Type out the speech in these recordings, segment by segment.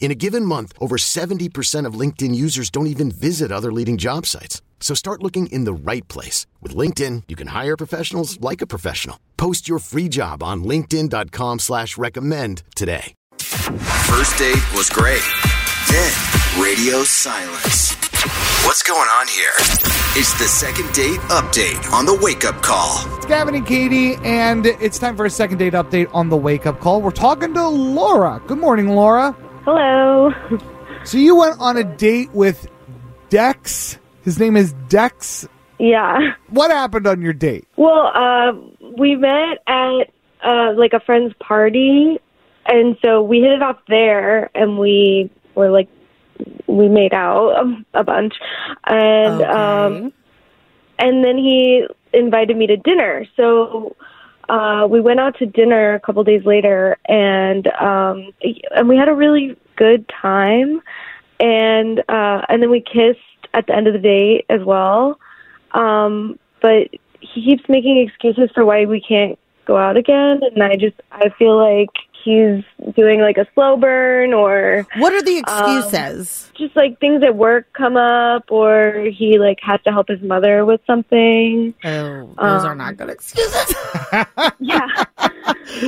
In a given month, over 70% of LinkedIn users don't even visit other leading job sites. So start looking in the right place. With LinkedIn, you can hire professionals like a professional. Post your free job on linkedin.com/recommend today. First date was great. Then, radio silence. What's going on here? It's the second date update on the Wake Up Call. It's Gavin and Katie, and it's time for a second date update on the Wake Up Call. We're talking to Laura. Good morning, Laura. Hello. So you went on a date with Dex. His name is Dex. Yeah. What happened on your date? Well, we met at like a friend's party, and so we hit it off there, and we were like, we made out a bunch, and okay. And then he invited me to dinner. So. We went out to dinner a couple days later, and we had a really good time, and then we kissed at the end of the date as well. But he keeps making excuses for why we can't go out again, and I feel like he's doing like a slow burn, or what are the excuses? Just like things at work come up, or he like has to help his mother with something. Oh, those are not good excuses. Yeah.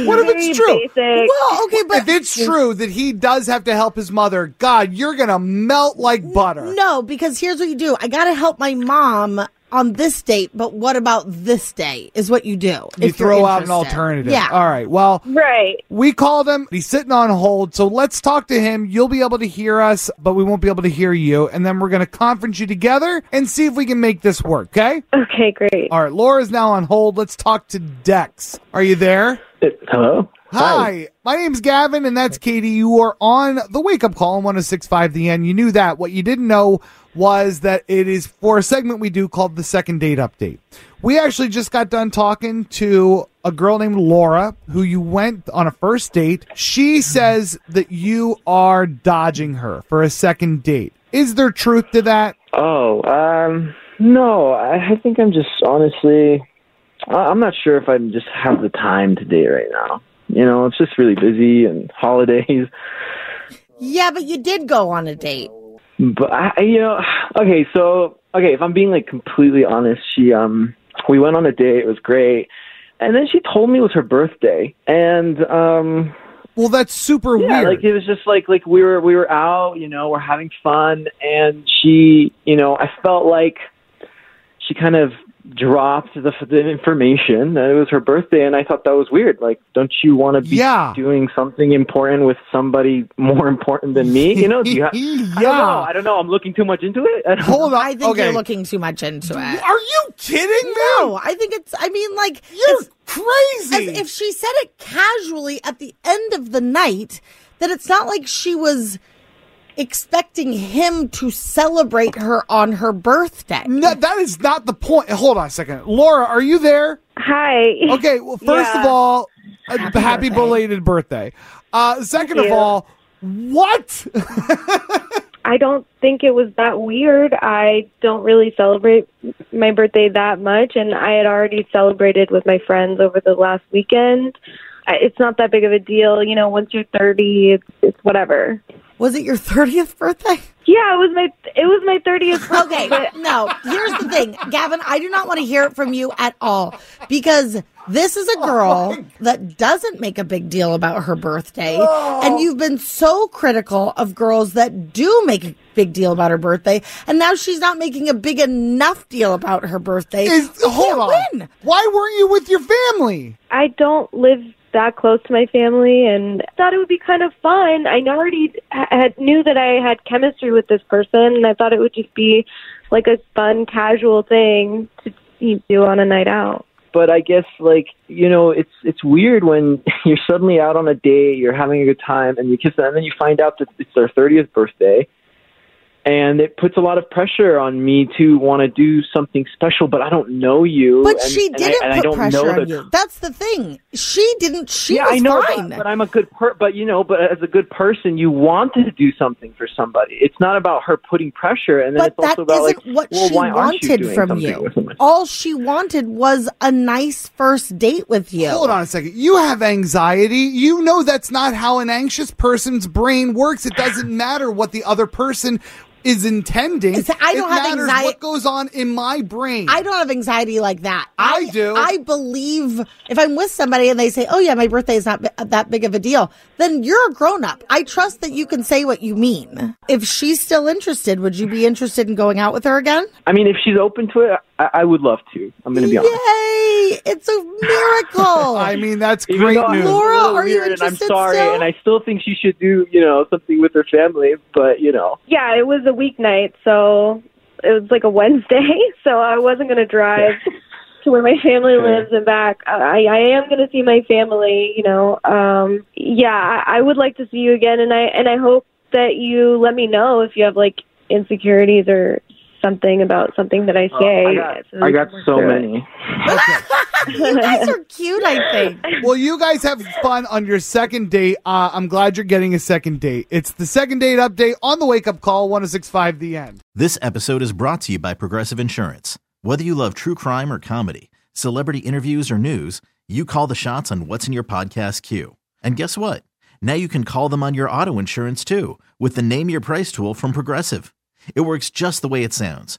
What if it's true? Basic. Well, okay, but if it's true that he does have to help his mother, God, you're gonna melt like butter. No, because here's what you do. I gotta help my mom on this date, but what about this day is what you do. You throw out an alternative. Yeah. All right. Well, right. We called him. He's sitting on hold. So let's talk to him. You'll be able to hear us, but we won't be able to hear you. And then we're going to conference you together and see if we can make this work. Okay. Okay, great. All right. Laura's now on hold. Let's talk to Dex. Are you there? Hello. Hi. My name's Gavin, and that's Katie. You are on the Wake Up Call on 106.5 The End. You knew that. What you didn't know was that it is for a segment we do called the Second Date Update. We actually just got done talking to a girl named Laura, who you went on a first date. She says that you are dodging her for a second date. Is there truth to that? Oh, no. I think I'm just honestly, I'm not sure if I just have the time to date right now. You know, it's just really busy and holidays. Yeah, but you did go on a date. But, if I'm being, like, completely honest, we went on a date. It was great. And then she told me it was her birthday. And, well, that's super weird. Like, it was just like we were out, you know, we're having fun. And she, you know, I felt like she kind of dropped the information that it was her birthday, and I thought that was weird. Like, don't you want to be doing something important with somebody more important than me? You know, do you have, I don't know. I'm looking too much into it. Hold on. I think you're looking too much into it. Are you kidding me? No, I think you're crazy. As if she said it casually at the end of the night, that it's not like she was expecting him to celebrate her on her birthday. No, that is not the point. Hold on a second. Laura, are you there? Hi. Okay, well, first of all, happy belated birthday. Second of all, what? I don't think it was that weird. I don't really celebrate my birthday that much, and I had already celebrated with my friends over the last weekend. It's not that big of a deal. You know, once you're 30, it's whatever. Was it your 30th birthday? Yeah, it was my 30th birthday. Okay, no, here's the thing. Gavin, I do not want to hear it from you at all, because this is a girl that doesn't make a big deal about her birthday, and you've been so critical of girls that do make a big deal about her birthday, and now she's not making a big enough deal about her birthday. Hold on. Why weren't you with your family? I don't live that close to my family, and thought it would be kind of fun. I already knew that I had chemistry with this person, and I thought it would just be like a fun, casual thing to do on a night out. But I guess, like, you know, it's weird when you're suddenly out on a date, you're having a good time, and you kiss them, and then you find out that it's their 30th birthday. And it puts a lot of pressure on me to want to do something special, but I don't know you. But she didn't put pressure on you. That's the thing. She didn't. She was fine. But I'm a good person. But, you know, but as a good person, you want to do something for somebody. It's not about her putting pressure. And then it's also about, like, well, why aren't you doing something with someone? All she wanted was a nice first date with you. Hold on a second. You have anxiety. You know that's not how an anxious person's brain works. It doesn't matter what the other person is intending. It matters what goes on in my brain. I don't have anxiety like that. I do. I believe if I'm with somebody and they say, oh yeah, my birthday is not that big of a deal, then you're a grown up. I trust that you can say what you mean. If she's still interested, would you be interested in going out with her again? I mean, if she's open to it, I would love to. I'm going to be honest. Yay! It's a miracle. I mean, that's great news. Laura, are you interested? I'm sorry, still? And I still think she should do, you know, something with her family, but, you know. Yeah, it was a weeknight, so it was like a Wednesday, so I wasn't going to drive to where my family lives and back. I am going to see my family, you know. I would like to see you again, and I hope that you let me know if you have, like, insecurities or something about something that I say. I got so many. You guys are cute, I think. Well, you guys have fun on your second date. I'm glad you're getting a second date. It's the second date update on the Wake Up Call, 106.5 The End. This episode is brought to you by Progressive Insurance. Whether you love true crime or comedy, celebrity interviews or news, you call the shots on what's in your podcast queue. And guess what? Now you can call them on your auto insurance too, with the Name Your Price tool from Progressive. It works just the way it sounds.